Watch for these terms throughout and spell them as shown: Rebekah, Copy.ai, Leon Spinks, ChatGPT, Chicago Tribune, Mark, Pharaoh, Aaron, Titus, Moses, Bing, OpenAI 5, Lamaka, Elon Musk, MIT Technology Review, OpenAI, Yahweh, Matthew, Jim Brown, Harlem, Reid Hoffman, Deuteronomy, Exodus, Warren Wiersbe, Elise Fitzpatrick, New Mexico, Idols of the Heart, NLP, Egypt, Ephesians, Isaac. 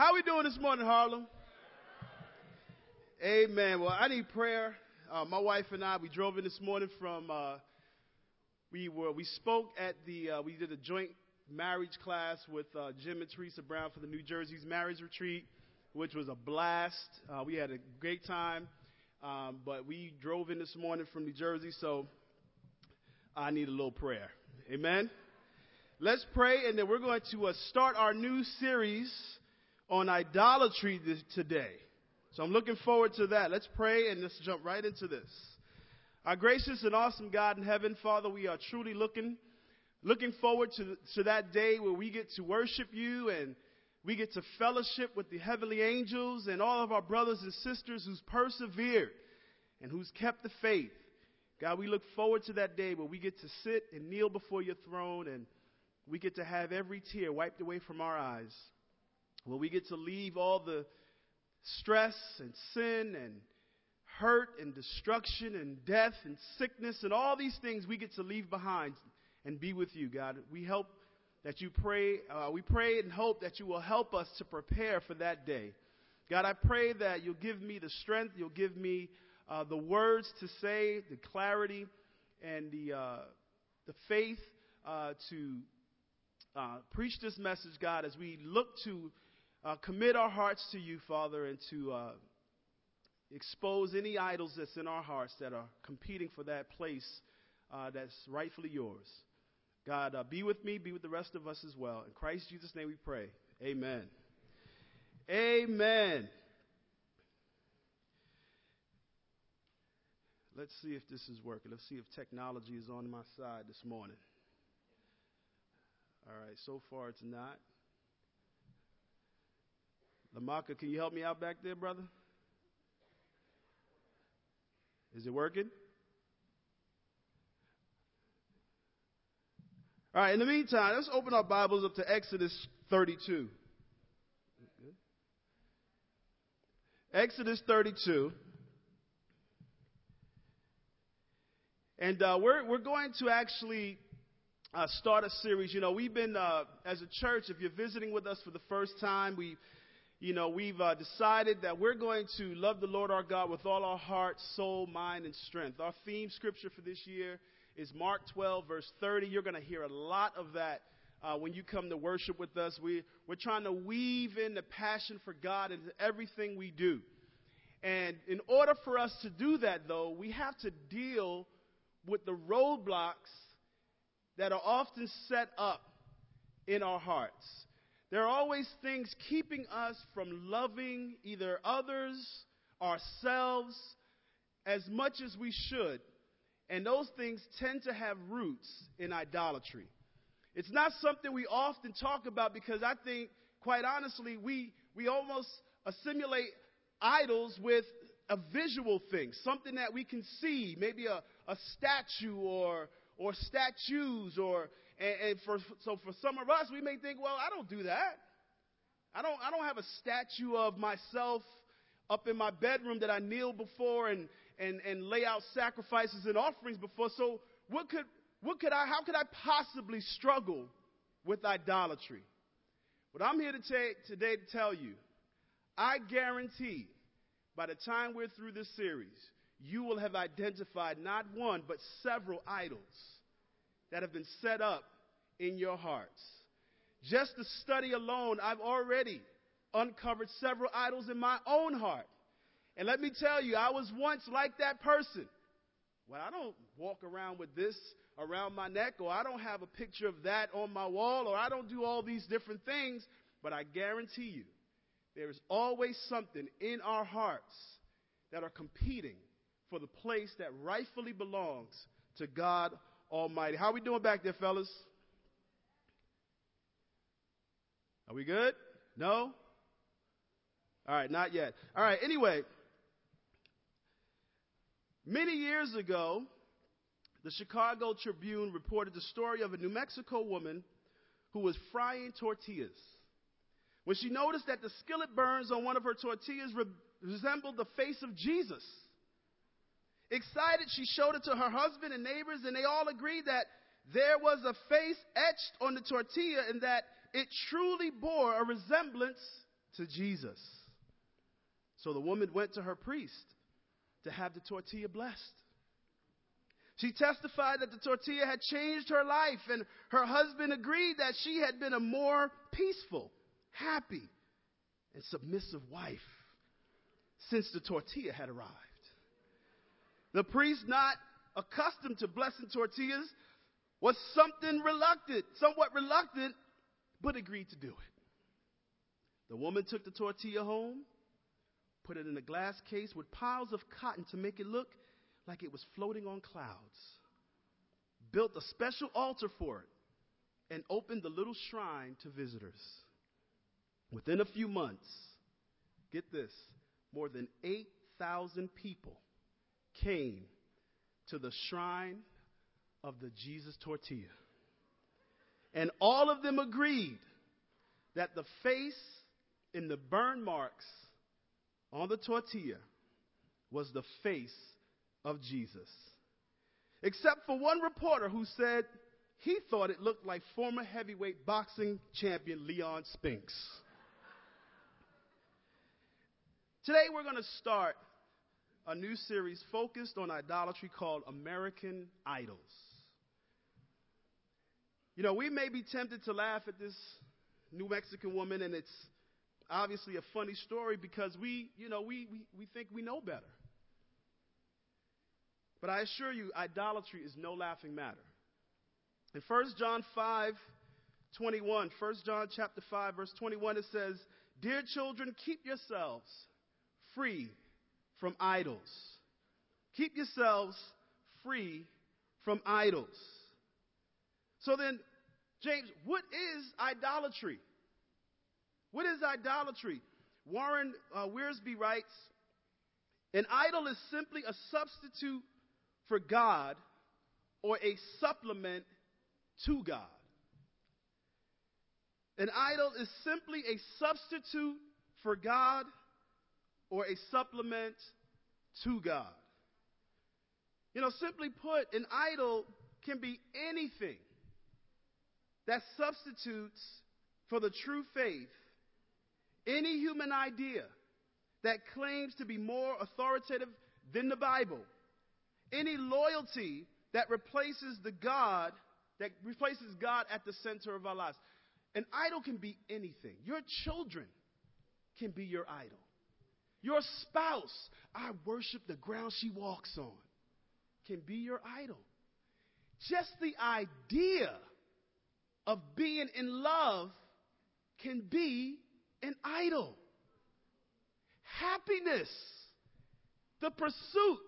How we doing this morning, Harlem? Amen. Well, I need prayer. My wife and I, we drove in this morning from, we did a joint marriage class with Jim and Teresa Brown for the New Jersey's marriage retreat, which was a blast. We had a great time, but we drove in this morning from New Jersey, so I need a little prayer. Amen. Let's pray, and then we're going to start our new series on idolatry today. So I'm looking forward to that. Let's pray and let's jump right into this. Our gracious and awesome God in heaven, Father, we are truly looking forward to that day where we get to worship you and we get to fellowship with the heavenly angels and all of our brothers and sisters who's persevered and who's kept the faith. God, we look forward to that day where we get to sit and kneel before your throne and we get to have every tear wiped away from our eyes. Well, we get to leave all the stress and sin and hurt and destruction and death and sickness and all these things we get to leave behind and be with you, God. We pray and hope that you will help us to prepare for that day. God, I pray that you'll give me the strength, you'll give me the words to say, the clarity and the faith to preach this message, God, as we look to commit our hearts to you, Father, and to expose any idols that's in our hearts that are competing for that place that's rightfully yours. God, be with me, be with the rest of us as well. In Christ Jesus' name we pray. Amen. Amen. Let's see if this is working. Let's see if technology is on my side this morning. All right, so far it's not. Lamaka, can you help me out back there, brother? Is it working? All right, in the meantime, let's open our Bibles up to Exodus 32. Exodus 32. And we're going to actually start a series. You know, we've been, as a church, if you're visiting with us for the first time, we've decided that we're going to love the Lord our God with all our heart, soul, mind, and strength. Our theme scripture for this year is Mark 12, verse 30. You're going to hear a lot of that when you come to worship with us. We're trying to weave in the passion for God into everything we do. And in order for us to do that, though, we have to deal with the roadblocks that are often set up in our hearts. There are always things keeping us from loving either others, ourselves, as much as we should. And those things tend to have roots in idolatry. It's not something we often talk about because I think, quite honestly, we almost assimilate idols with a visual thing, something that we can see, maybe a statue or statues or... And for some of us, we may think, well, I don't do that. I don't have a statue of myself up in my bedroom that I kneel before and lay out sacrifices and offerings before. So how could I possibly struggle with idolatry? But I'm here today to tell you, I guarantee by the time we're through this series, you will have identified not one, but several idols that have been set up in your hearts. Just the study alone, I've already uncovered several idols in my own heart. And let me tell you, I was once like that person. Well, I don't walk around with this around my neck, or I don't have a picture of that on my wall, or I don't do all these different things. But I guarantee you, there is always something in our hearts that are competing for the place that rightfully belongs to God Almighty. How are we doing back there, fellas? Are we good? No? All right, not yet. All right, anyway, many years ago, the Chicago Tribune reported the story of a New Mexico woman who was frying tortillas. When she noticed that the skillet burns on one of her tortillas resembled the face of Jesus. Excited, she showed it to her husband and neighbors, and they all agreed that there was a face etched on the tortilla and that it truly bore a resemblance to Jesus. So the woman went to her priest to have the tortilla blessed. She testified that the tortilla had changed her life, and her husband agreed that she had been a more peaceful, happy, and submissive wife since the tortilla had arrived. The priest, not accustomed to blessing tortillas, was somewhat reluctant, but agreed to do it. The woman took the tortilla home, put it in a glass case with piles of cotton to make it look like it was floating on clouds, built a special altar for it, and opened the little shrine to visitors. Within a few months, get this, more than 8,000 people came to the shrine of the Jesus tortilla. And all of them agreed that the face in the burn marks on the tortilla was the face of Jesus. Except for one reporter who said he thought it looked like former heavyweight boxing champion Leon Spinks. Today we're going to start a new series focused on idolatry called American Idols. You know, we may be tempted to laugh at this New Mexican woman, and it's obviously a funny story because we think we know better. But I assure you, idolatry is no laughing matter. In 1 John chapter 5, verse 21, it says, "Dear children, keep yourselves free from idols." Keep yourselves free from idols. So then, James, what is idolatry? What is idolatry? Warren Wiersbe writes, "An idol is simply a substitute for God or a supplement to God." An idol is simply a substitute for God or a supplement to God. You know, simply put, an idol can be anything that substitutes for the true faith any human idea that claims to be more authoritative than the Bible, any loyalty that replaces God at the center of our lives. An idol can be anything. Your children can be your idol. Your spouse, "I worship the ground she walks on," can be your idol. Just the idea of being in love can be an idol. Happiness, the pursuit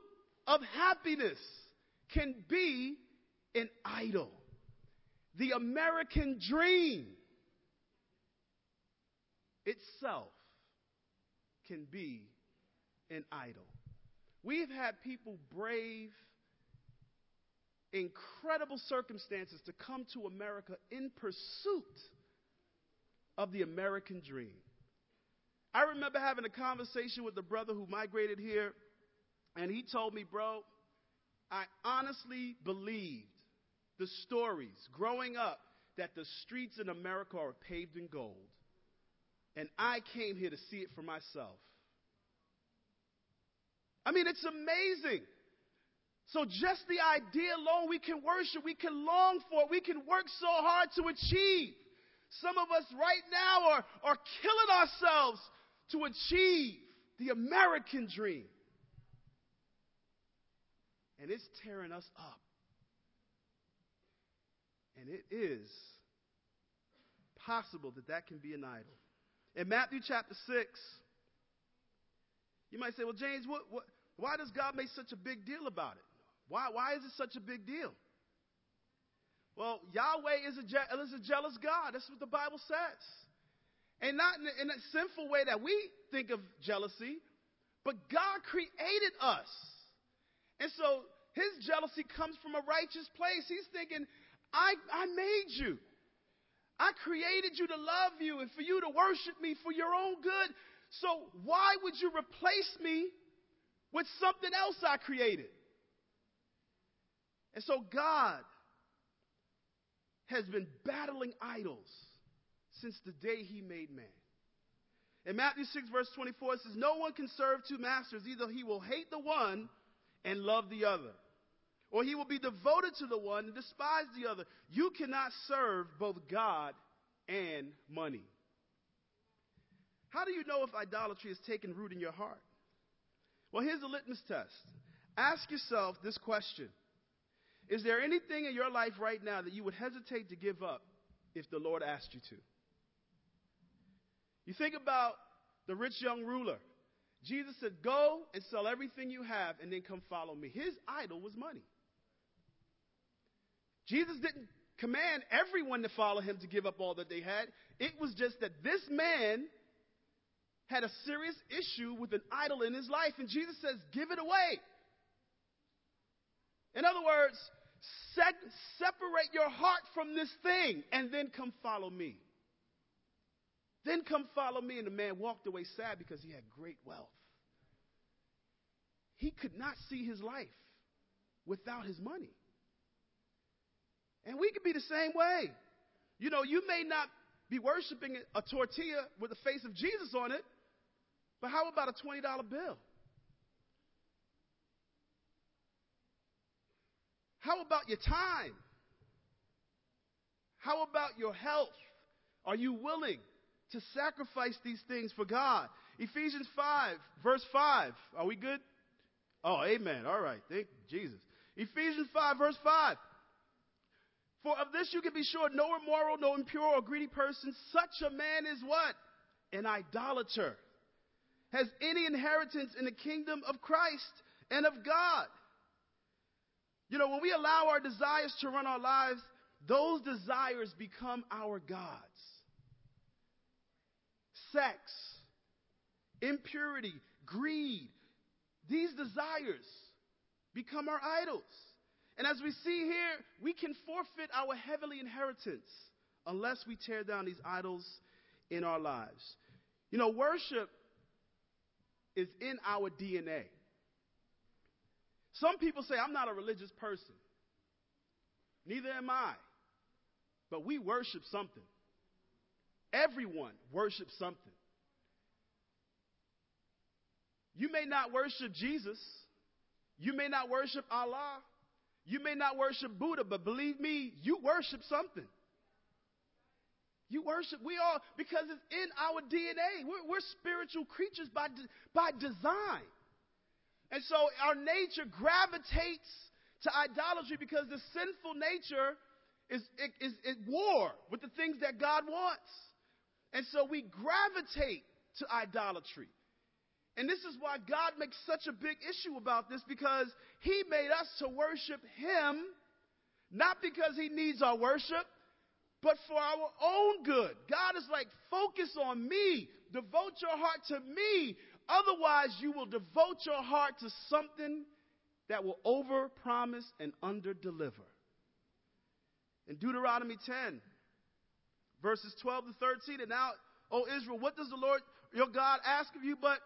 of happiness, can be an idol. The American dream itself can be an idol. We've had people brave incredible circumstances to come to America in pursuit of the American dream. I remember having a conversation with a brother who migrated here, and he told me, "Bro, I honestly believed the stories growing up that the streets in America are paved in gold. And I came here to see it for myself." I mean, it's amazing. So just the idea alone, we can worship, we can long for it, we can work so hard to achieve. Some of us right now are killing ourselves to achieve the American dream. And it's tearing us up. And it is possible that can be an idol. In Matthew chapter 6, you might say, "Well, James, why does God make such a big deal about it? Why is it such a big deal?" Well, Yahweh is a jealous God. That's what the Bible says. And not in a sinful way that we think of jealousy, but God created us. And so his jealousy comes from a righteous place. He's thinking, I made you. I created you to love you and for you to worship me for your own good. So why would you replace me with something else I created? And so God has been battling idols since the day he made man. In Matthew 6, verse 24, it says, "No one can serve two masters. Either he will hate the one and love the other, or he will be devoted to the one and despise the other. You cannot serve both God and money." How do you know if idolatry has taken root in your heart? Well, here's a litmus test. Ask yourself this question. Is there anything in your life right now that you would hesitate to give up if the Lord asked you to? You think about the rich young ruler. Jesus said, "Go and sell everything you have and then come follow me." His idol was money. Jesus didn't command everyone to follow him to give up all that they had. It was just that this man had a serious issue with an idol in his life, and Jesus says, "Give it away." In other words, separate your heart from this thing and then come follow me. Then come follow me. And the man walked away sad because he had great wealth. He could not see his life without his money. And we could be the same way. You know, you may not be worshiping a tortilla with the face of Jesus on it, but how about a $20 bill? How about your time? How about your health? Are you willing to sacrifice these things for God? Ephesians 5, verse 5. Are we good? Oh, amen. All right. Thank you, Jesus. Ephesians 5, verse 5. "For of this you can be sure, no immoral, no impure or greedy person, such a man is" what? "An idolater, has any inheritance in the kingdom of Christ and of God." You know, when we allow our desires to run our lives, those desires become our gods. Sex, impurity, greed, these desires become our idols. And as we see here, we can forfeit our heavenly inheritance unless we tear down these idols in our lives. You know, worship is in our DNA. Some people say, "I'm not a religious person." Neither am I. But we worship something. Everyone worships something. You may not worship Jesus. You may not worship Allah. You may not worship Buddha, but believe me, you worship something. You worship, we all, because it's in our DNA. We're spiritual creatures by design. And so our nature gravitates to idolatry because the sinful nature is at war with the things that God wants. And so we gravitate to idolatry. And this is why God makes such a big issue about this, because he made us to worship him, not because he needs our worship, but for our own good. God is like, focus on me. Devote your heart to me. Otherwise, you will devote your heart to something that will overpromise and underdeliver. In Deuteronomy 10, verses 12 to 13, "And now, O Israel, what does the Lord your God ask of you but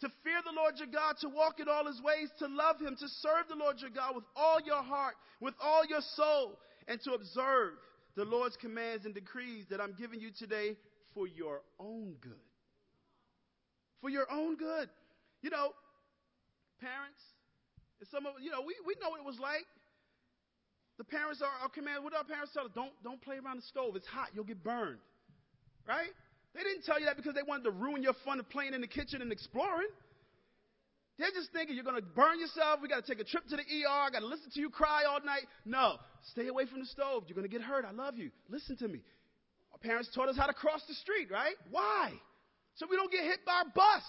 to fear the Lord your God, to walk in all his ways, to love him, to serve the Lord your God with all your heart, with all your soul, and to observe the Lord's commands and decrees that I'm giving you today for your own good." For your own good. You know, parents, and some of you know, we know what it was like. The parents are commanded, what did our parents tell us? Don't play around the stove. It's hot, you'll get burned. Right? They didn't tell you that because they wanted to ruin your fun of playing in the kitchen and exploring. They're just thinking you're gonna burn yourself, we gotta take a trip to the ER, gotta listen to you cry all night. No, stay away from the stove, you're gonna get hurt. I love you. Listen to me. Our parents taught us how to cross the street, right? Why? So we don't get hit by a bus.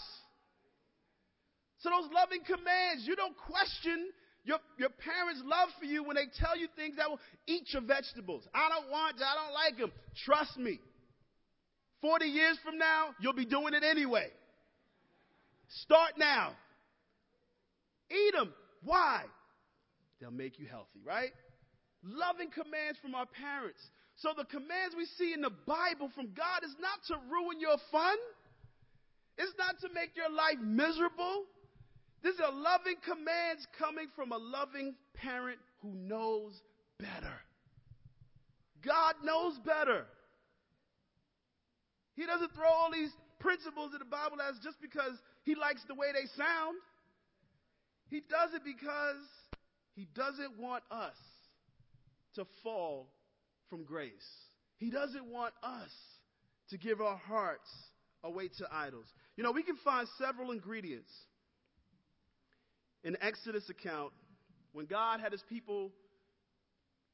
So those loving commands, you don't question your parents' love for you when they tell you things that will eat your vegetables. I don't want to, I don't like them. Trust me. 40 years from now, you'll be doing it anyway. Start now. Eat them. Why? They'll make you healthy, right? Loving commands from our parents. So the commands we see in the Bible from God is not to ruin your fun. It's not to make your life miserable. These are loving commands coming from a loving parent who knows better. God knows better. He doesn't throw all these principles of the Bible as just because he likes the way they sound. He does it because he doesn't want us to fall from grace. He doesn't want us to give our hearts away to idols. You know, we can find several ingredients in the Exodus account when God had his people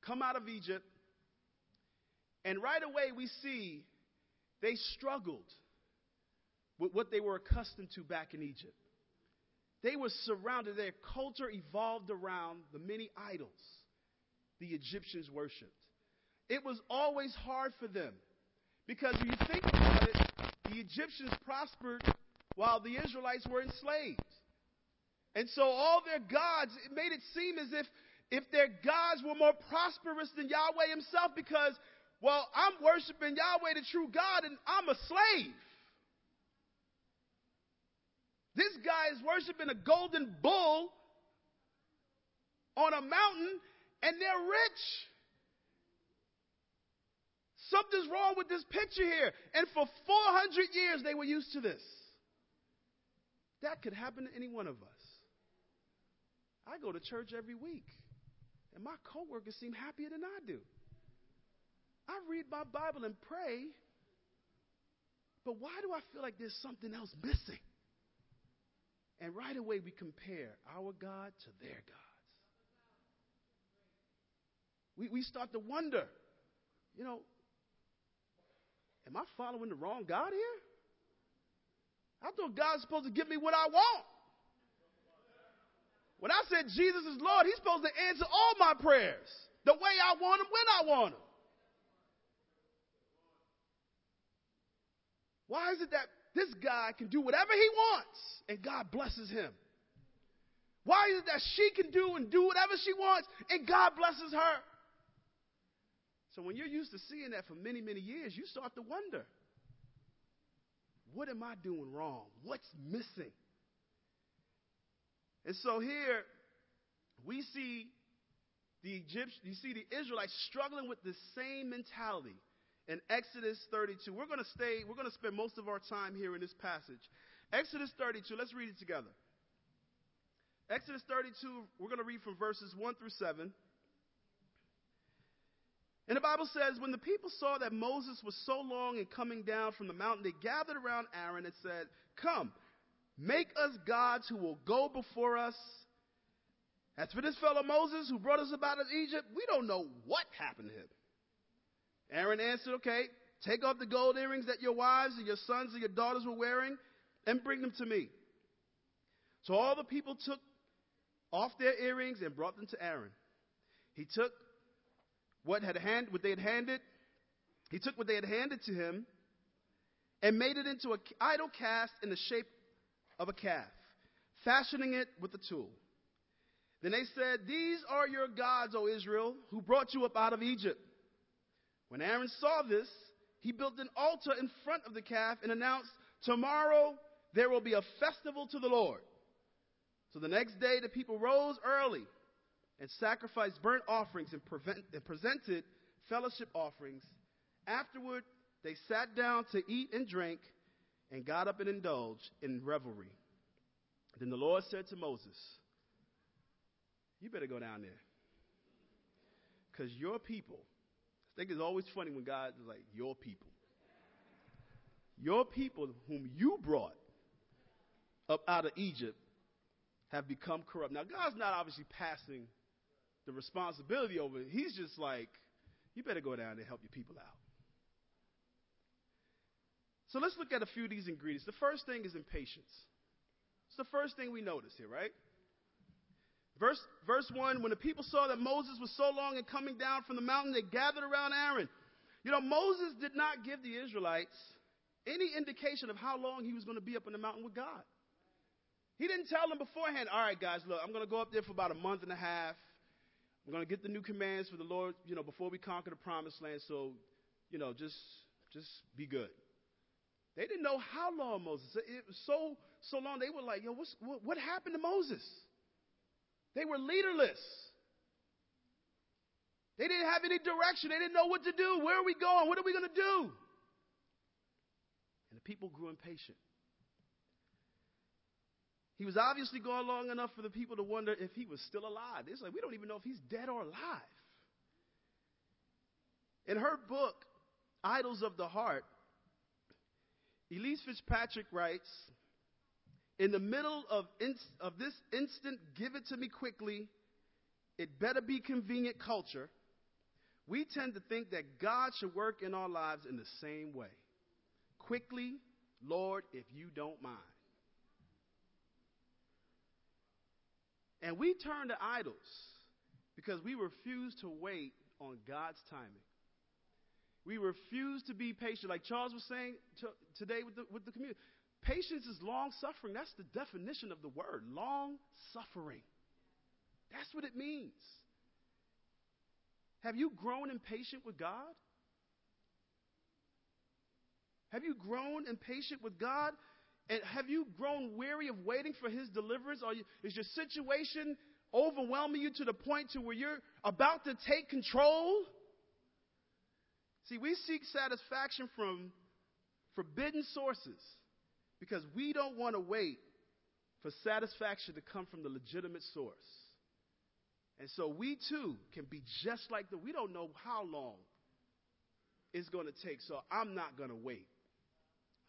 come out of Egypt, and right away we see they struggled with what they were accustomed to back in Egypt. They were surrounded, their culture evolved around the many idols the Egyptians worshipped. It was always hard for them because when you think about it, the Egyptians prospered while the Israelites were enslaved. And so all their gods, it made it seem as if their gods were more prosperous than Yahweh himself because, well, I'm worshiping Yahweh, the true God, and I'm a slave. This guy is worshiping a golden bull on a mountain, and they're rich. Something's wrong with this picture here. And for 400 years, they were used to this. That could happen to any one of us. I go to church every week, and my coworkers seem happier than I do. I read my Bible and pray, but why do I feel like there's something else missing? And right away we compare our God to their gods. We start to wonder, you know, am I following the wrong God here? I thought God was supposed to give me what I want. When I said Jesus is Lord, he's supposed to answer all my prayers the way I want him, when I want him. Why is it that this guy can do whatever he wants and God blesses him? Why is it that she can do whatever she wants and God blesses her? So when you're used to seeing that for many, many years, you start to wonder, what am I doing wrong? What's missing? And so here we see the Israelites struggling with the same mentality. In Exodus 32, we're going to spend most of our time here in this passage. Exodus 32, let's read it together. Exodus 32, we're going to read from verses 1 through 7. And the Bible says, when the people saw that Moses was so long in coming down from the mountain, they gathered around Aaron and said, come, make us gods who will go before us. As for this fellow Moses who brought us out of Egypt, we don't know what happened to him. Aaron answered, okay, take off the gold earrings that your wives and your sons and your daughters were wearing and bring them to me. So all the people took off their earrings and brought them to Aaron. He took what they had handed to him and made it into an idol cast in the shape of a calf, fashioning it with a tool. Then they said, these are your gods, O Israel, who brought you up out of Egypt. When Aaron saw this, he built an altar in front of the calf and announced, tomorrow there will be a festival to the Lord. So the next day the people rose early and sacrificed burnt offerings and presented fellowship offerings. Afterward, they sat down to eat and drink and got up and indulged in revelry. Then the Lord said to Moses, you better go down there because your people. I think it's always funny when God is like, your people whom you brought up out of Egypt have become corrupt. Now, God's not obviously passing the responsibility over. He's just like, you better go down and help your people out. So let's look at a few of these ingredients. The first thing is impatience. It's the first thing we notice here, right? Verse 1, when the people saw that Moses was so long in coming down from the mountain, they gathered around Aaron. You know, Moses did not give the Israelites any indication of how long he was going to be up in the mountain with God. He didn't tell them beforehand, all right, guys, look, I'm going to go up there for about a month and a half. I'm going to get the new commands for the Lord, you know, before we conquer the promised land. So, you know, just be good. They didn't know how long Moses. It was so long. They were like, yo, what happened to Moses? They were leaderless. They didn't have any direction. They didn't know what to do. Where are we going? What are we going to do? And the people grew impatient. He was obviously gone long enough for the people to wonder if he was still alive. It's like, we don't even know if he's dead or alive. In her book, Idols of the Heart, Elise Fitzpatrick writes, in the middle of this instant, give it to me quickly, it better be convenient culture, we tend to think that God should work in our lives in the same way. Quickly, Lord, if you don't mind. And we turn to idols because we refuse to wait on God's timing. We refuse to be patient. Like Charles was saying today with the community, patience is long-suffering. That's the definition of the word, long-suffering. That's what it means. Have you grown impatient with God? Have you grown impatient with God? And have you grown weary of waiting for his deliverance? Is your situation overwhelming you to the point to where you're about to take control? See, we seek satisfaction from forbidden sources because we don't want to wait for satisfaction to come from the legitimate source. And so we, too, can be just like that. We don't know how long it's going to take, so I'm not going to wait.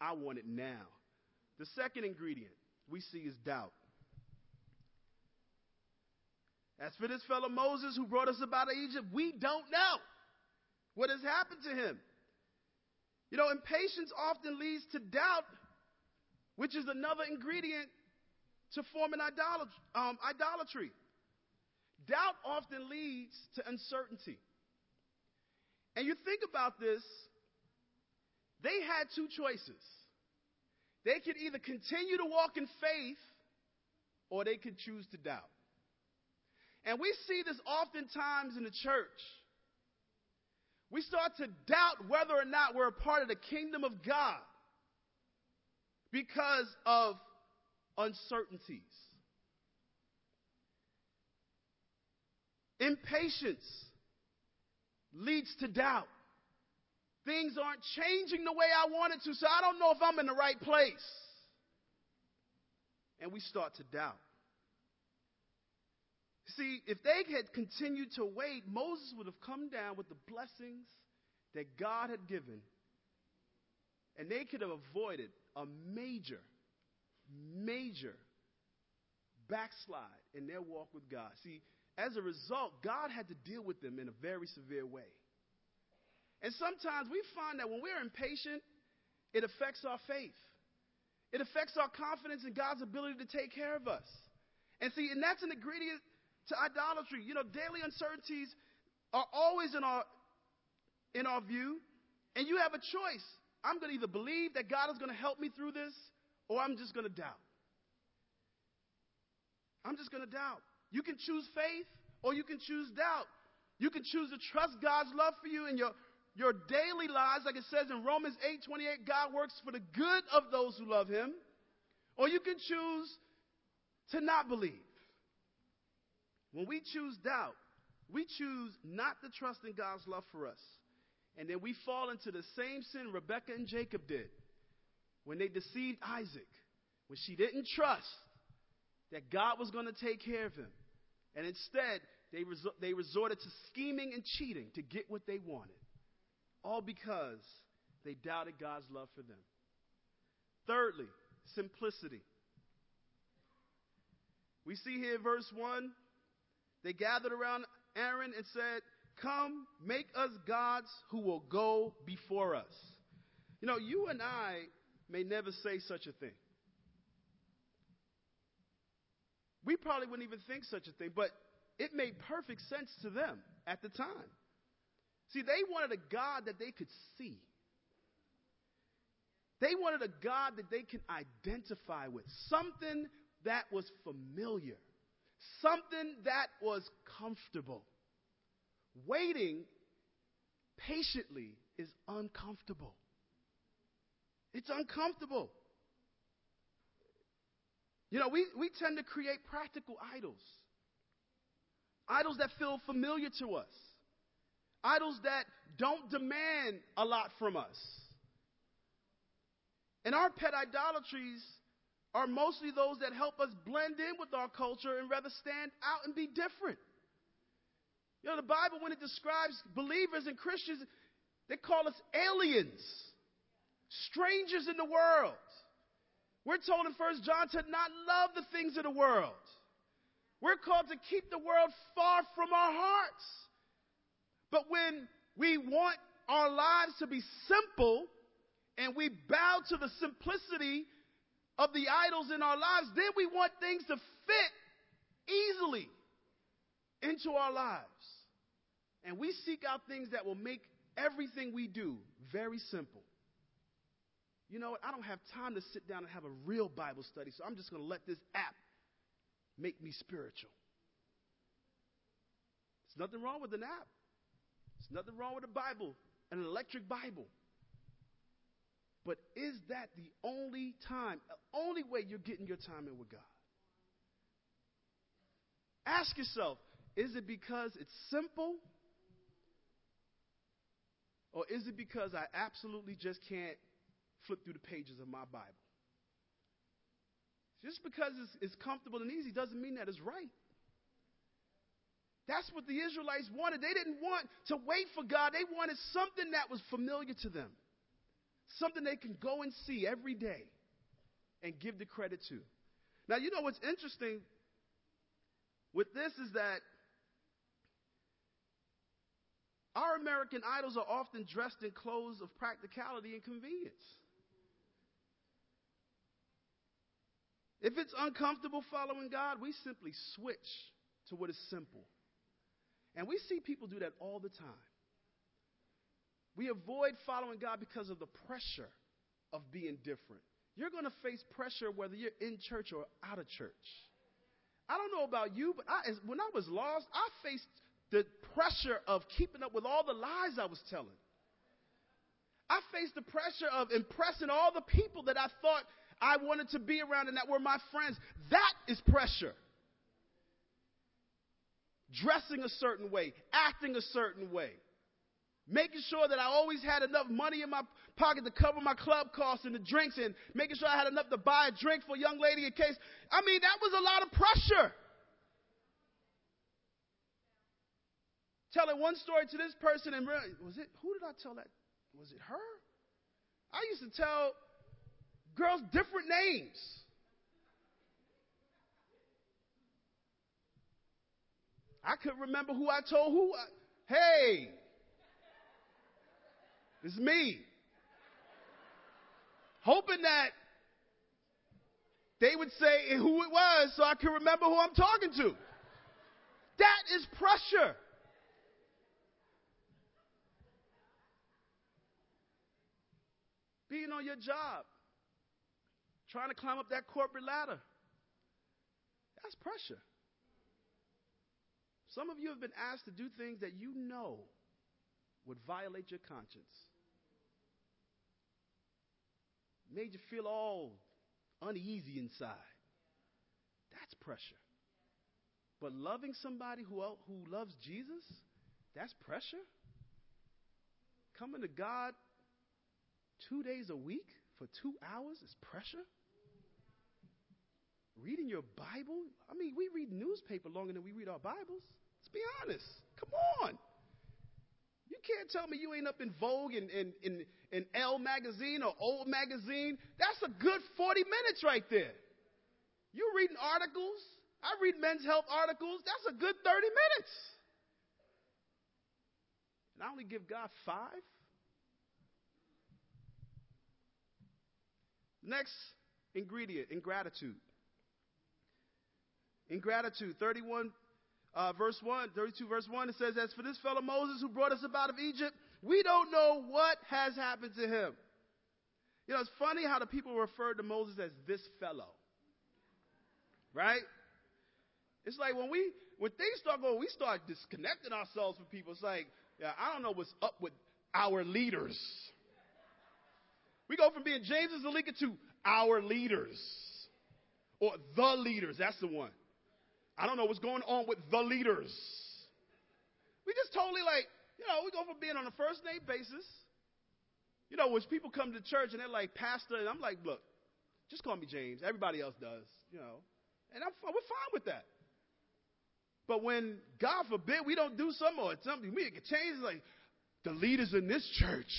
I want it now. The second ingredient we see is doubt. As for this fellow Moses who brought us out of Egypt, we don't know what has happened to him. You know, impatience often leads to doubt, which is another ingredient to form an idolatry. Doubt often leads to uncertainty. And you think about this, they had two choices. They could either continue to walk in faith or they could choose to doubt. And we see this oftentimes in the church. We start to doubt whether or not we're a part of the kingdom of God because of uncertainties. Impatience leads to doubt. Things aren't changing the way I wanted to, so I don't know if I'm in the right place. And we start to doubt. See, if they had continued to wait, Moses would have come down with the blessings that God had given, and they could have avoided a major, major backslide in their walk with God. See, as a result, God had to deal with them in a very severe way. And sometimes we find that when we're impatient, it affects our faith. It affects our confidence in God's ability to take care of us. And see, and that's an ingredient to idolatry. You know, daily uncertainties are always in our view. And you have a choice. I'm going to either believe that God is going to help me through this, or I'm just going to doubt. I'm just going to doubt. You can choose faith, or you can choose doubt. You can choose to trust God's love for you in your daily lives, like it says in Romans 8:28, God works for the good of those who love him. Or you can choose to not believe. When we choose doubt, we choose not to trust in God's love for us. And then we fall into the same sin Rebekah and Jacob did when they deceived Isaac, when she didn't trust that God was going to take care of him. And instead, they resorted to scheming and cheating to get what they wanted. All because they doubted God's love for them. Thirdly, simplicity. We see here verse 1, they gathered around Aaron and said, come, make us gods who will go before us. You know, you and I may never say such a thing. We probably wouldn't even think such a thing, but it made perfect sense to them at the time. See, they wanted a God that they could see. They wanted a God that they could identify with. Something that was familiar. Something that was comfortable. Waiting patiently is uncomfortable. It's uncomfortable. You know, we tend to create practical idols. Idols that feel familiar to us. Idols that don't demand a lot from us. And our pet idolatries are mostly those that help us blend in with our culture and rather stand out and be different. You know, the Bible, when it describes believers and Christians, they call us aliens, strangers in the world. We're told in 1 John to not love the things of the world. We're called to keep the world far from our hearts. But when we want our lives to be simple and we bow to the simplicity of the idols in our lives, then we want things to fit easily into our lives. And we seek out things that will make everything we do very simple. You know what? I don't have time to sit down and have a real Bible study, so I'm just going to let this app make me spiritual. There's nothing wrong with an app. There's nothing wrong with a Bible, an electric Bible. But is that the only time, the only way you're getting your time in with God? Ask yourself, is it because it's simple? Or is it because I absolutely just can't flip through the pages of my Bible? Just because it's comfortable and easy doesn't mean that it's right. That's what the Israelites wanted. They didn't want to wait for God. They wanted something that was familiar to them, something they can go and see every day and give the credit to. Now, you know what's interesting with this is that our American idols are often dressed in clothes of practicality and convenience. If it's uncomfortable following God, we simply switch to what is simple. And we see people do that all the time. We avoid following God because of the pressure of being different. You're going to face pressure whether you're in church or out of church. I don't know about you, but when I was lost, I faced the pressure of keeping up with all the lies I was telling. I faced the pressure of impressing all the people that I thought I wanted to be around and that were my friends. That is pressure. Dressing a certain way, acting a certain way, making sure that I always had enough money in my pocket to cover my club costs and the drinks, and making sure I had enough to buy a drink for a young lady in case. I mean, that was a lot of pressure. Telling one story to this person and was it, who did I tell that? Was it her? I used to tell girls different names. I couldn't remember who I told who. Hey, it's me. Hoping that they would say who it was so I could remember who I'm talking to. That is pressure. Being on your job, trying to climb up that corporate ladder, that's pressure. Some of you have been asked to do things that you know would violate your conscience. Made you feel all uneasy inside. That's pressure. But loving somebody who loves Jesus, that's pressure. Coming to God 2 days a week for 2 hours is pressure. Reading your Bible? I mean, we read newspaper longer than we read our Bibles. Let's be honest. Come on. You can't tell me you ain't up in Vogue and Elle magazine or Old magazine. That's a good 40 minutes right there. You're reading articles. I read men's health articles. That's a good 30 minutes. And I only give God 5. Next ingredient, ingratitude. Ingratitude, 32 verse 1, it says, "As for this fellow Moses who brought us out of Egypt, we don't know what has happened to him." You know, it's funny how the people referred to Moses as this fellow, right? It's like when things start going, we start disconnecting ourselves from people. It's like, yeah, I don't know what's up with our leaders. We go from being James and Zalika to our leaders, or the leaders. That's the one. I don't know what's going on with the leaders. We just totally we go from being on a first name basis You know, when people come to church and they're like, Pastor, and I'm like, look, just call me James. Everybody else does, you know. And we're fine with that. But when, God forbid, we don't do something or something, we can change. It's like, the leaders in this church.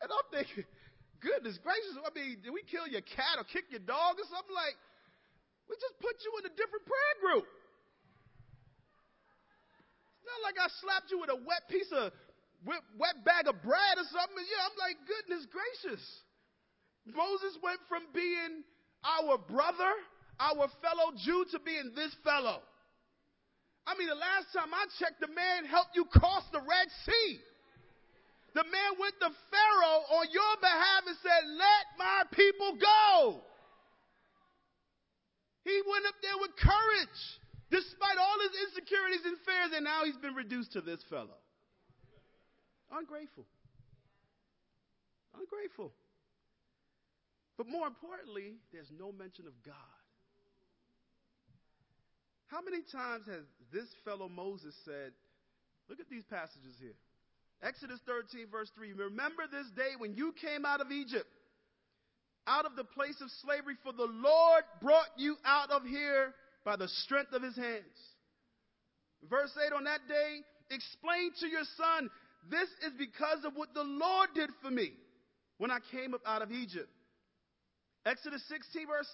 And I'm thinking, goodness gracious, I mean, did we kill your cat or kick your dog or something? Like, we just put you in a different prayer group. It's not like I slapped you with a wet bag of bread or something. Yeah, I'm like, goodness gracious. Moses went from being our brother, our fellow Jew, to being this fellow. I mean, the last time I checked, the man helped you cross the Red Sea. The man went to Pharaoh on your behalf and said, let my people go. He went up there with courage, despite all his insecurities and fears, and now he's been reduced to this fellow. Ungrateful. Ungrateful. But more importantly, there's no mention of God. How many times has this fellow Moses said, look at these passages here. Exodus 13, verse 3, remember this day when you came out of Egypt, out of the place of slavery, for the Lord brought you out of here by the strength of his hands. Verse 8, on that day, explain to your son, this is because of what the Lord did for me when I came up out of Egypt. Exodus 16, verse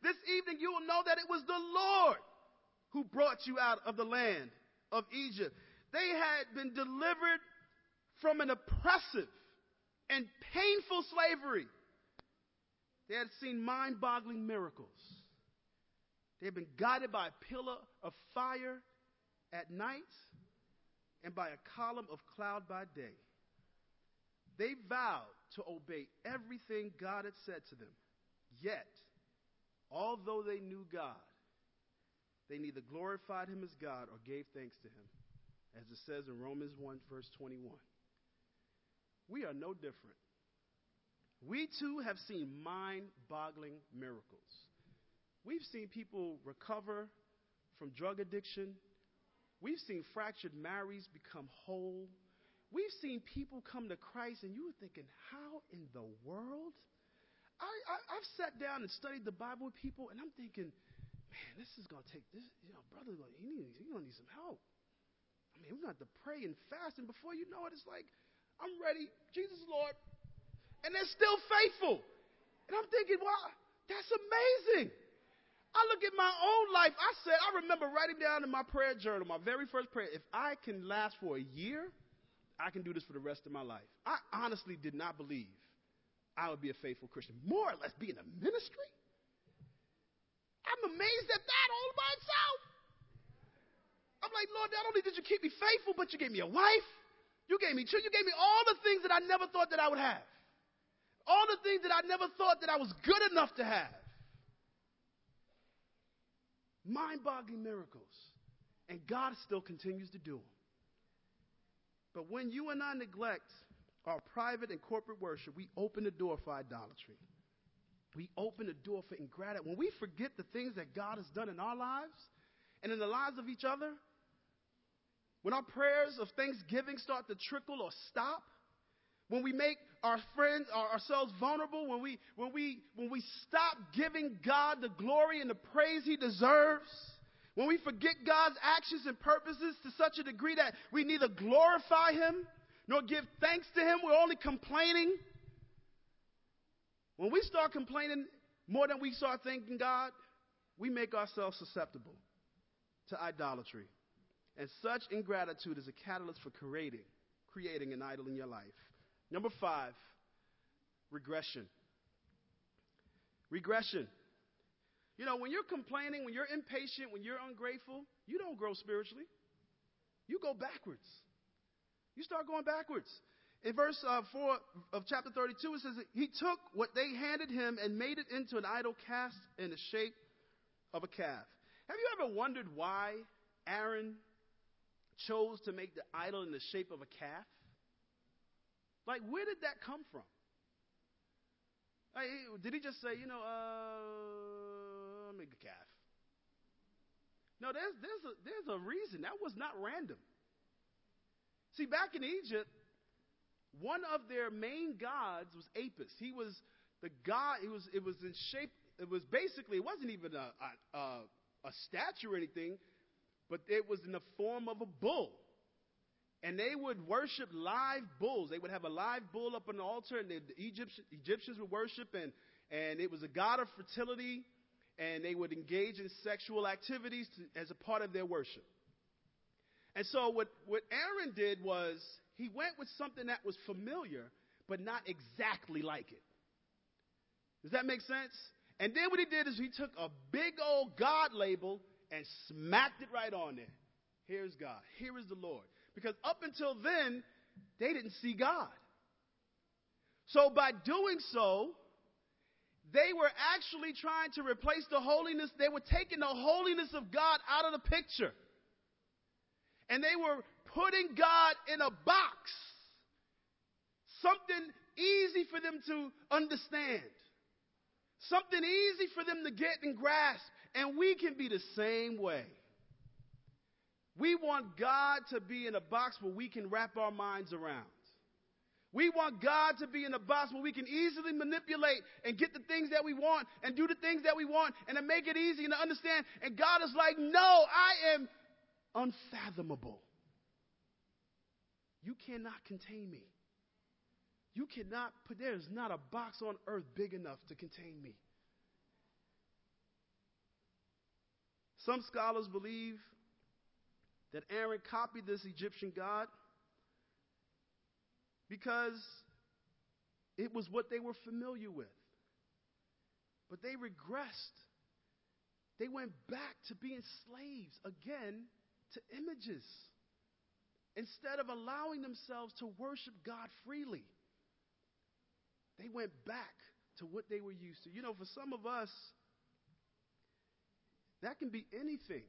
6, this evening you will know that it was the Lord who brought you out of the land of Egypt. They had been delivered from an oppressive and painful slavery. They had seen mind-boggling miracles. They had been guided by a pillar of fire at night and by a column of cloud by day. They vowed to obey everything God had said to them. Yet, although they knew God, they neither glorified him as God or gave thanks to him, as it says in Romans 1, verse 21. We are no different. We too have seen mind-boggling miracles. We've seen people recover from drug addiction. We've seen fractured marriages become whole. We've seen people come to Christ, and you were thinking, how in the world? I've sat down and studied the Bible with people, and I'm thinking, man, this is going to take this. You know, brother, you're going to need some help. I mean, we're going to have to pray and fast, and before you know it, it's like, I'm ready. Jesus is Lord. And they're still faithful. And I'm thinking, wow, that's amazing. I look at my own life. I remember writing down in my prayer journal, my very first prayer, if I can last for a year, I can do this for the rest of my life. I honestly did not believe I would be a faithful Christian, more or less be in the ministry. I'm amazed at that all by itself. I'm like, Lord, not only did you keep me faithful, but you gave me a wife. You gave me children. You gave me all the things that I never thought that I would have. All the things that I never thought that I was good enough to have. Mind-boggling miracles. And God still continues to do them. But when you and I neglect our private and corporate worship, we open the door for idolatry. We open the door for ingratitude. When we forget the things that God has done in our lives and in the lives of each other, when our prayers of thanksgiving start to trickle or stop, when we make our friends, ourselves vulnerable, when we stop giving God the glory and the praise he deserves, when we forget God's actions and purposes to such a degree that we neither glorify him nor give thanks to him, we're only complaining. When we start complaining more than we start thanking God, we make ourselves susceptible to idolatry. And such ingratitude is a catalyst for creating an idol in your life. Number 5, regression. Regression. You know, when you're complaining, when you're impatient, when you're ungrateful, you don't grow spiritually. You go backwards. You start going backwards. In verse 4 of chapter 32, it says, he took what they handed him and made it into an idol cast in the shape of a calf. Have you ever wondered why Aaron chose to make the idol in the shape of a calf? Like, where did that come from? Like, did he just say, make a calf? No, there's a reason. That was not random. See, back in Egypt, One of their main gods was Apis. He was the god. It was in shape. It was basically, it wasn't even a statue or anything, but it was in the form of a bull. And they would worship live bulls. They would have a live bull up on the altar, and the Egyptians would worship, and it was a god of fertility, and they would engage in sexual activities as a part of their worship. And so what Aaron did was he went with something that was familiar, but not exactly like it. Does that make sense? And then what he did is he took a big old God label and smacked it right on there. Here's God. Here is the Lord. Because up until then, they didn't see God. So by doing so, they were actually trying to replace the holiness. They were taking the holiness of God out of the picture. And they were putting God in a box. Something easy for them to understand. Something easy for them to get and grasp. And we can be the same way. We want God to be in a box where we can wrap our minds around. We want God to be in a box where we can easily manipulate and get the things that we want and do the things that we want and to make it easy and to understand. And God is like, no, I am unfathomable. You cannot contain me. You cannot put, there is not a box on earth big enough to contain me. Some scholars believe that Aaron copied this Egyptian god because it was what they were familiar with. But they regressed. They went back to being slaves again to images instead of allowing themselves to worship God freely. They went back to what they were used to. You know, for some of us, that can be anything.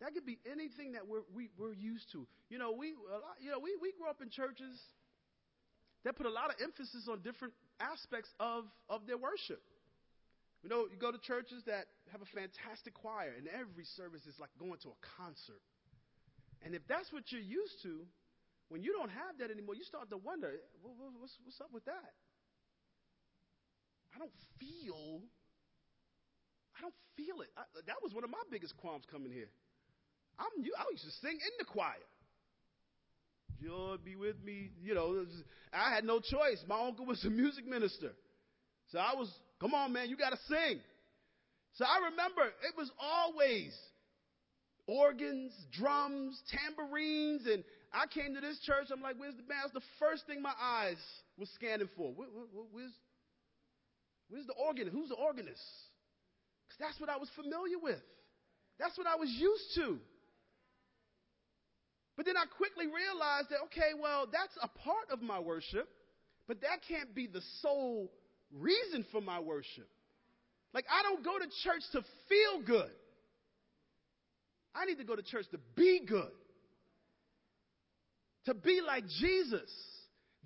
That could be anything that we're used to. You know, we grew up in churches that put a lot of emphasis on different aspects of their worship. You know, you go to churches that have a fantastic choir, and every service is like going to a concert. And if that's what you're used to, when you don't have that anymore, you start to wonder, what's up with that? I don't feel it. That was one of my biggest qualms coming here. I used to sing in the choir. You'll be with me. You know, I had no choice. My uncle was a music minister. So I was, come on, man, you got to sing. So I remember it was always organs, drums, tambourines. And I came to this church. I'm like, where's the band? That's the first thing my eyes was scanning for. Where's the organ? Who's the organist? Because that's what I was familiar with. That's what I was used to. But then I quickly realized that, okay, well, that's a part of my worship, but that can't be the sole reason for my worship. Like, I don't go to church to feel good. I need to go to church to be good, to be like Jesus.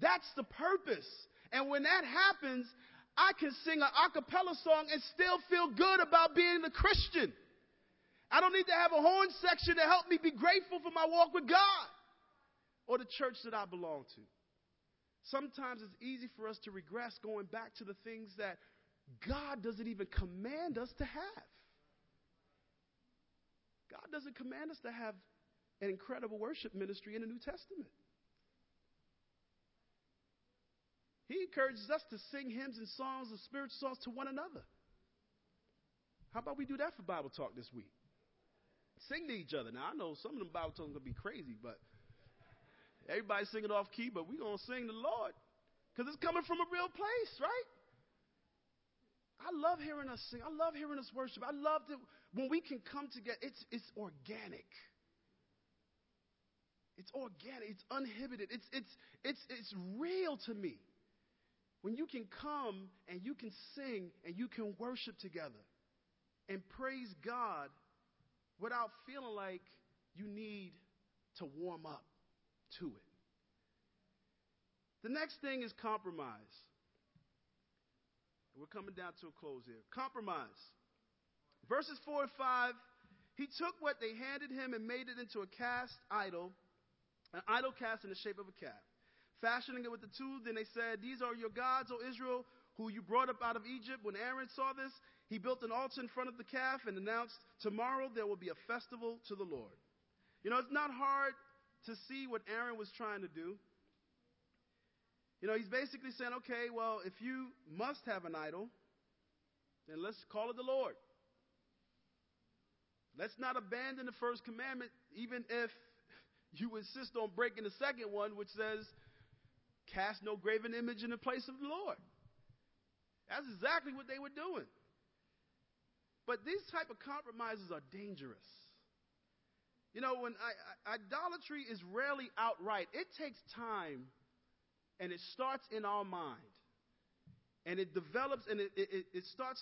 That's the purpose. And when that happens, I can sing an a cappella song and still feel good about being a Christian. I don't need to have a horn section to help me be grateful for my walk with God or the church that I belong to. Sometimes it's easy for us to regress going back to the things that God doesn't even command us to have. God doesn't command us to have an incredible worship ministry in the New Testament. He encourages us to sing hymns and songs and spiritual songs to one another. How about we do that for Bible Talk this week? Sing to each other. Now, I know some of them Bible Talks are going to be crazy, but everybody's singing off key, but we're going to sing the Lord because it's coming from a real place, right? I love hearing us sing. I love hearing us worship. I love that when we can come together, it's organic. It's organic. It's uninhibited. It's real to me. When you can come and you can sing and you can worship together and praise God without feeling like you need to warm up to it. The next thing is compromise. We're coming down to a close here. Compromise. Verses 4 and 5, he took what they handed him and made it into a cast idol, an idol cast in the shape of a calf. fashioning it with the tooth. Then they said, "These are your gods, O Israel, who you brought up out of Egypt." When Aaron saw this, he built an altar in front of the calf and announced, "Tomorrow there will be a festival to the Lord." You know, it's not hard to see what Aaron was trying to do. You know, he's basically saying, okay, well, if you must have an idol, then let's call it the Lord. Let's not abandon the first commandment, even if you insist on breaking the second one, which says, cast no graven image in the place of the Lord. That's exactly what they were doing. But these type of compromises are dangerous. You know, when idolatry is rarely outright. It takes time, and it starts in our mind. And it develops, and it starts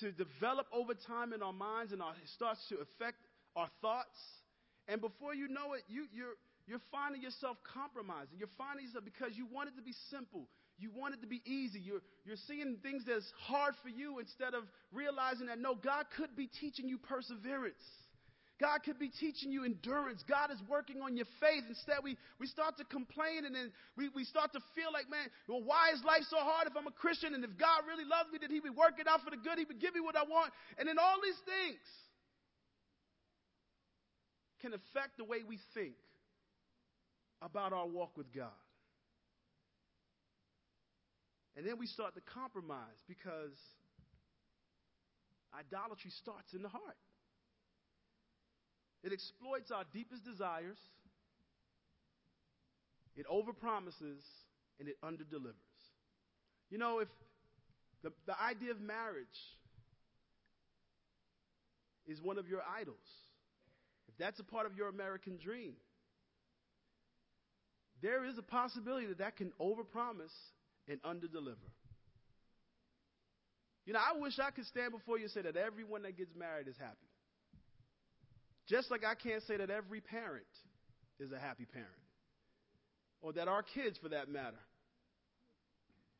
to develop over time in our minds, and it starts to affect our thoughts. And before you know it, you're finding yourself compromising. You're finding yourself, because you want it to be simple. You want it to be easy. You're seeing things that's hard for you instead of realizing that, no, God could be teaching you perseverance. God could be teaching you endurance. God is working on your faith. Instead, we start to complain, and then we start to feel like, man, well, why is life so hard if I'm a Christian? And if God really loves me, then He would work it out for the good. He would give me what I want. And then all these things can affect the way we think about our walk with God. And then we start to compromise, because idolatry starts in the heart. It exploits our deepest desires, it overpromises, and it underdelivers. You know, if the idea of marriage is one of your idols, if that's a part of your American dream, there is a possibility that that can overpromise and underdeliver. You know, I wish I could stand before you and say that everyone that gets married is happy. Just like I can't say that every parent is a happy parent, or that our kids, for that matter,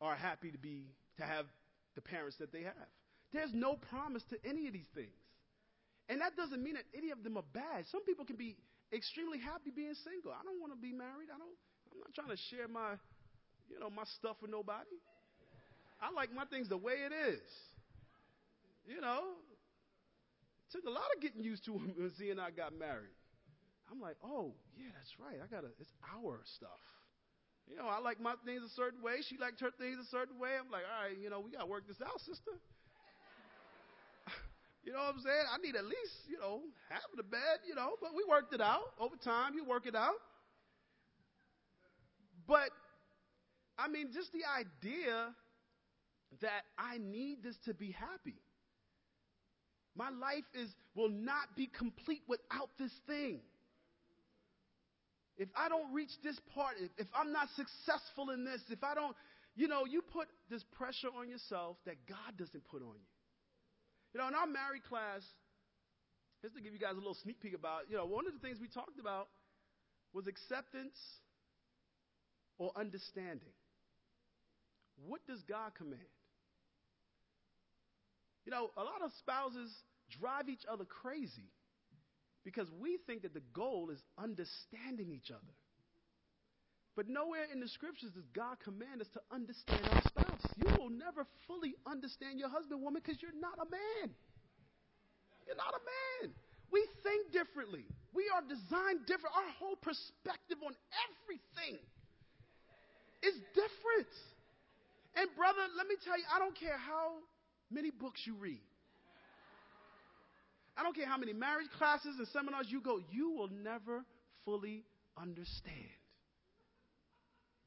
are happy to have the parents that they have. There's no promise to any of these things. And that doesn't mean that any of them are bad. Some people can be extremely happy being single. I don't want to be married. I'm not trying to share my stuff with nobody. I like my things the way it is. You know, took a lot of getting used to when Z and I got married. I'm like, oh, yeah, that's right. It's our stuff. You know, I like my things a certain way. She liked her things a certain way. I'm like, all right, you know, we got to work this out, sister. You know what I'm saying? I need at least, you know, half of the bed, you know, but we worked it out. Over time, you work it out. But, I mean, just the idea that I need this to be happy. My life will not be complete without this thing. If I don't reach this part, if I'm not successful in this, if I don't, you know, you put this pressure on yourself that God doesn't put on you. You know, in our married class, just to give you guys a little sneak peek about, you know, one of the things we talked about was acceptance or understanding. What does God command? You know, a lot of spouses drive each other crazy because we think that the goal is understanding each other. But nowhere in the scriptures does God command us to understand our spouse. You will never fully understand your husband, woman, because you're not a man. You're not a man. We think differently. We are designed different. Our whole perspective on everything is different. And brother, let me tell you, I don't care how many books you read. I don't care how many marriage classes and seminars you go. You will never fully understand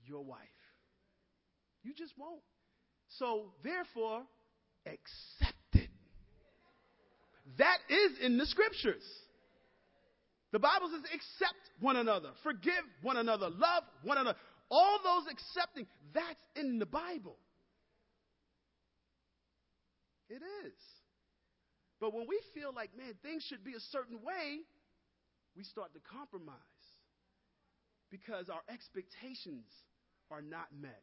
your wife. You just won't. So, therefore, accept it. That is in the scriptures. The Bible says accept one another. Forgive one another. Love one another. All those accepting, that's in the Bible. It is. But when we feel like, man, things should be a certain way, we start to compromise because our expectations are not met.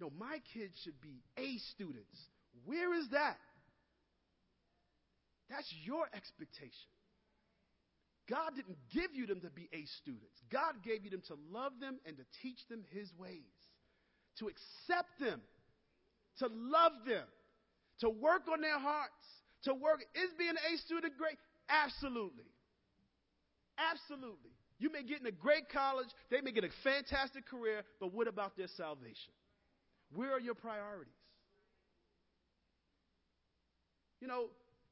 No, my kids should be A students. Where is that? That's your expectation. God didn't give you them to be A students. God gave you them to love them and to teach them his ways, to accept them, to love them, to work on their hearts, to work. Is being an A student great? Absolutely. Absolutely. You may get in a great college. They may get a fantastic career. But what about their salvation? Where are your priorities? You know,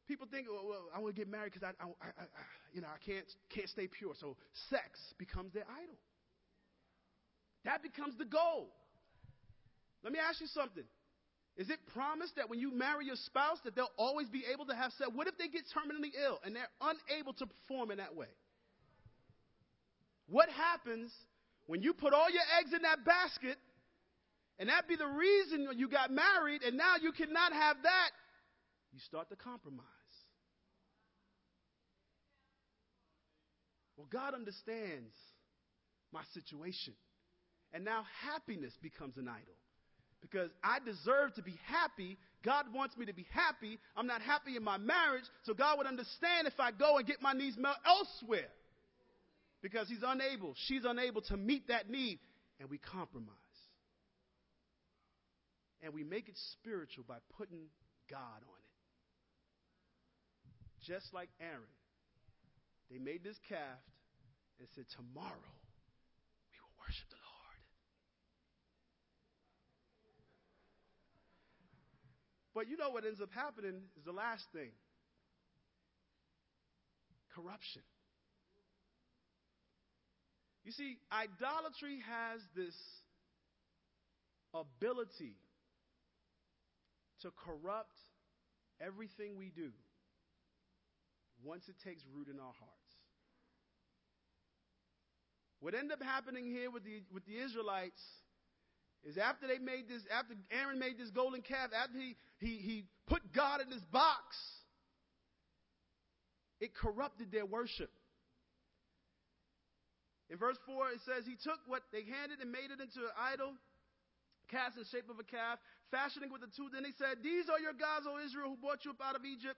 people think, well, I want to get married because I can't stay pure. So sex becomes their idol. That becomes the goal. Let me ask you something. Is it promised that when you marry your spouse that they'll always be able to have sex? What if they get terminally ill and they're unable to perform in that way? What happens when you put all your eggs in that basket and that be the reason you got married and now you cannot have that? You start to compromise. Well, God understands my situation. And now happiness becomes an idol. Because I deserve to be happy. God wants me to be happy. I'm not happy in my marriage. So God would understand if I go and get my needs met elsewhere. Because he's unable. She's unable to meet that need. And we compromise. And we make it spiritual by putting God on it. Just like Aaron. They made this calf and said, tomorrow we will worship the Lord. But you know what ends up happening is the last thing. Corruption. You see, idolatry has this ability to corrupt everything we do once it takes root in our hearts. What ended up happening here with the Israelites is after Aaron made this golden calf, after he put God in this box, it corrupted their worship. In verse 4, it says, he took what they handed and made it into an idol, cast in the shape of a calf, fashioning with a tool. Then he said, these are your gods, O Israel, who brought you up out of Egypt.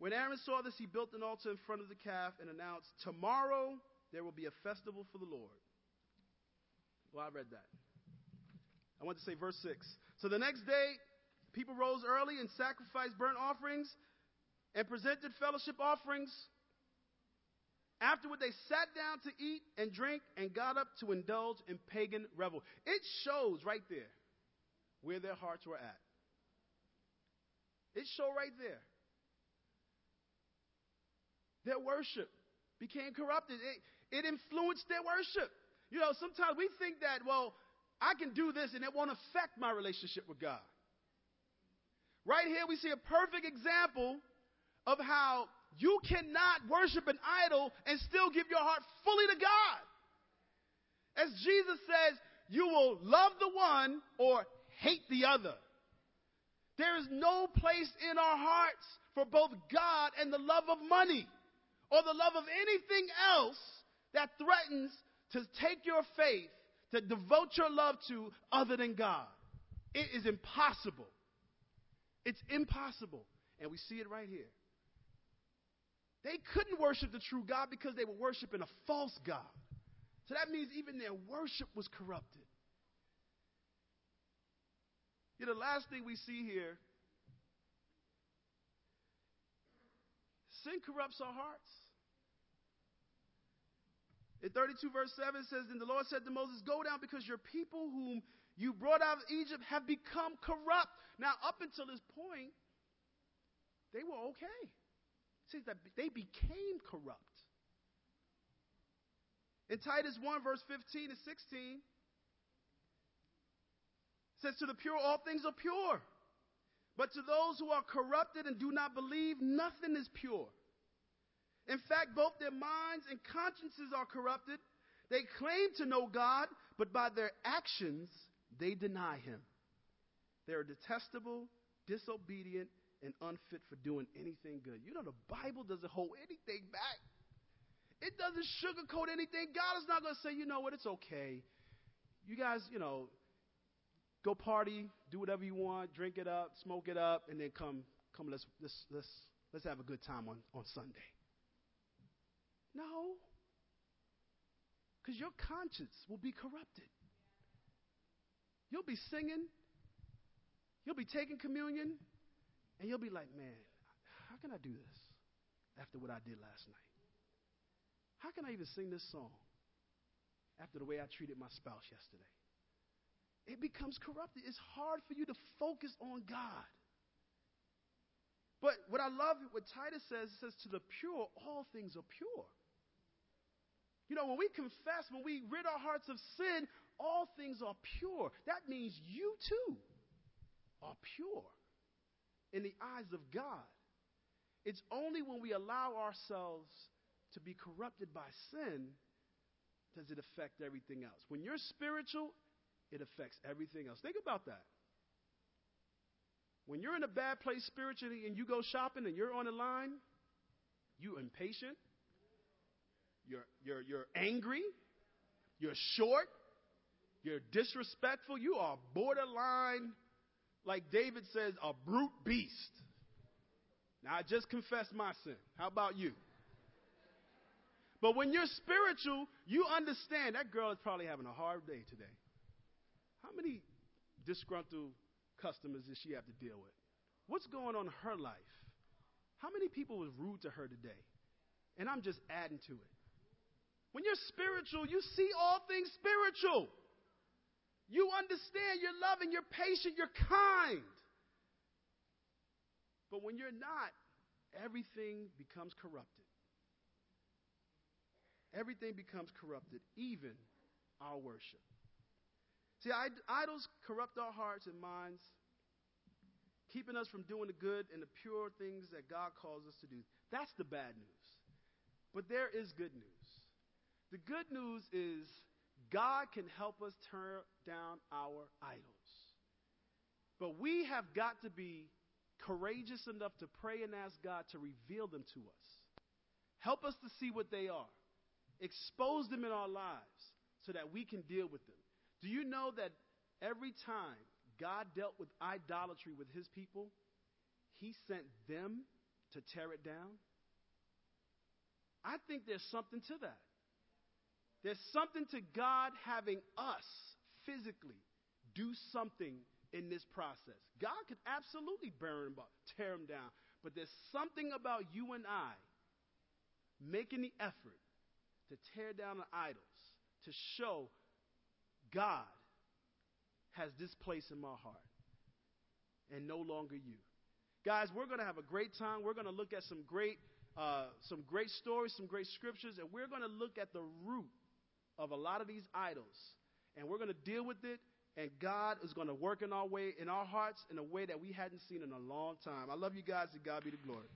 When Aaron saw this, he built an altar in front of the calf and announced, tomorrow there will be a festival for the Lord. Well, I read that. I want to say verse 6. So the next day, people rose early and sacrificed burnt offerings and presented fellowship offerings. Afterward, they sat down to eat and drink and got up to indulge in pagan revel. It shows right there where their hearts were at. It showed right there. Their worship became corrupted. It influenced their worship. You know, sometimes we think that, well, I can do this and it won't affect my relationship with God. Right here we see a perfect example of how you cannot worship an idol and still give your heart fully to God. As Jesus says, you will love the one or hate the other. There is no place in our hearts for both God and the love of money or the love of anything else that threatens to take your faith, to devote your love to other than God. It is impossible. It's impossible. And we see it right here. They couldn't worship the true God because they were worshiping a false God. So that means even their worship was corrupted. You know, the last thing we see here, sin corrupts our hearts. In 32 verse 7 it says, then the Lord said to Moses, go down because your people whom you brought out of Egypt have become corrupt. Now, up until this point, they were okay. It says that they became corrupt. In Titus 1 verse 15 and 16, it says, to the pure all things are pure. But to those who are corrupted and do not believe, nothing is pure. In fact, both their minds and consciences are corrupted. They claim to know God, but by their actions, they deny him. They are detestable, disobedient, and unfit for doing anything good. You know, the Bible doesn't hold anything back. It doesn't sugarcoat anything. God is not going to say, you know what, it's okay. You guys, you know, go party, do whatever you want, drink it up, smoke it up, and then come let's have a good time on Sunday. No. Because your conscience will be corrupted. You'll be singing, you'll be taking communion, and you'll be like, man, how can I do this after what I did last night? How can I even sing this song after the way I treated my spouse yesterday? It becomes corrupted. It's hard for you to focus on God. But what I love, what Titus says, it says, to the pure, all things are pure. You know, when we confess, when we rid our hearts of sin, all things are pure. That means you too are pure in the eyes of God. It's only when we allow ourselves to be corrupted by sin does it affect everything else. When you're spiritual, it affects everything else. Think about that. When you're in a bad place spiritually and you go shopping and you're on the line, you're impatient, you're angry, you're short, you're disrespectful, you are borderline, like David says, a brute beast. Now, I just confessed my sin. How about you? But when you're spiritual, you understand that girl is probably having a hard day today. How many disgruntled customers does she have to deal with? What's going on in her life? How many people was rude to her today? And I'm just adding to it. When you're spiritual, you see all things spiritual. You understand, you're loving, you're patient, you're kind. But when you're not, everything becomes corrupted. Everything becomes corrupted, even our worship. See, idols corrupt our hearts and minds, keeping us from doing the good and the pure things that God calls us to do. That's the bad news. But there is good news. The good news is God can help us tear down our idols. But we have got to be courageous enough to pray and ask God to reveal them to us. Help us to see what they are. Expose them in our lives so that we can deal with them. Do you know that every time God dealt with idolatry with his people, he sent them to tear it down? I think there's something to that. There's something to God having us physically do something in this process. God could absolutely burn them up, tear them down. But there's something about you and I making the effort to tear down the idols, to show God has this place in my heart and no longer you. Guys, we're going to have a great time. We're going to look at some great stories, some great scriptures, and we're going to look at the root of a lot of these idols. And we're going to deal with it, and God is going to work in our hearts in a way that we hadn't seen in a long time. I love you guys, and God be the glory.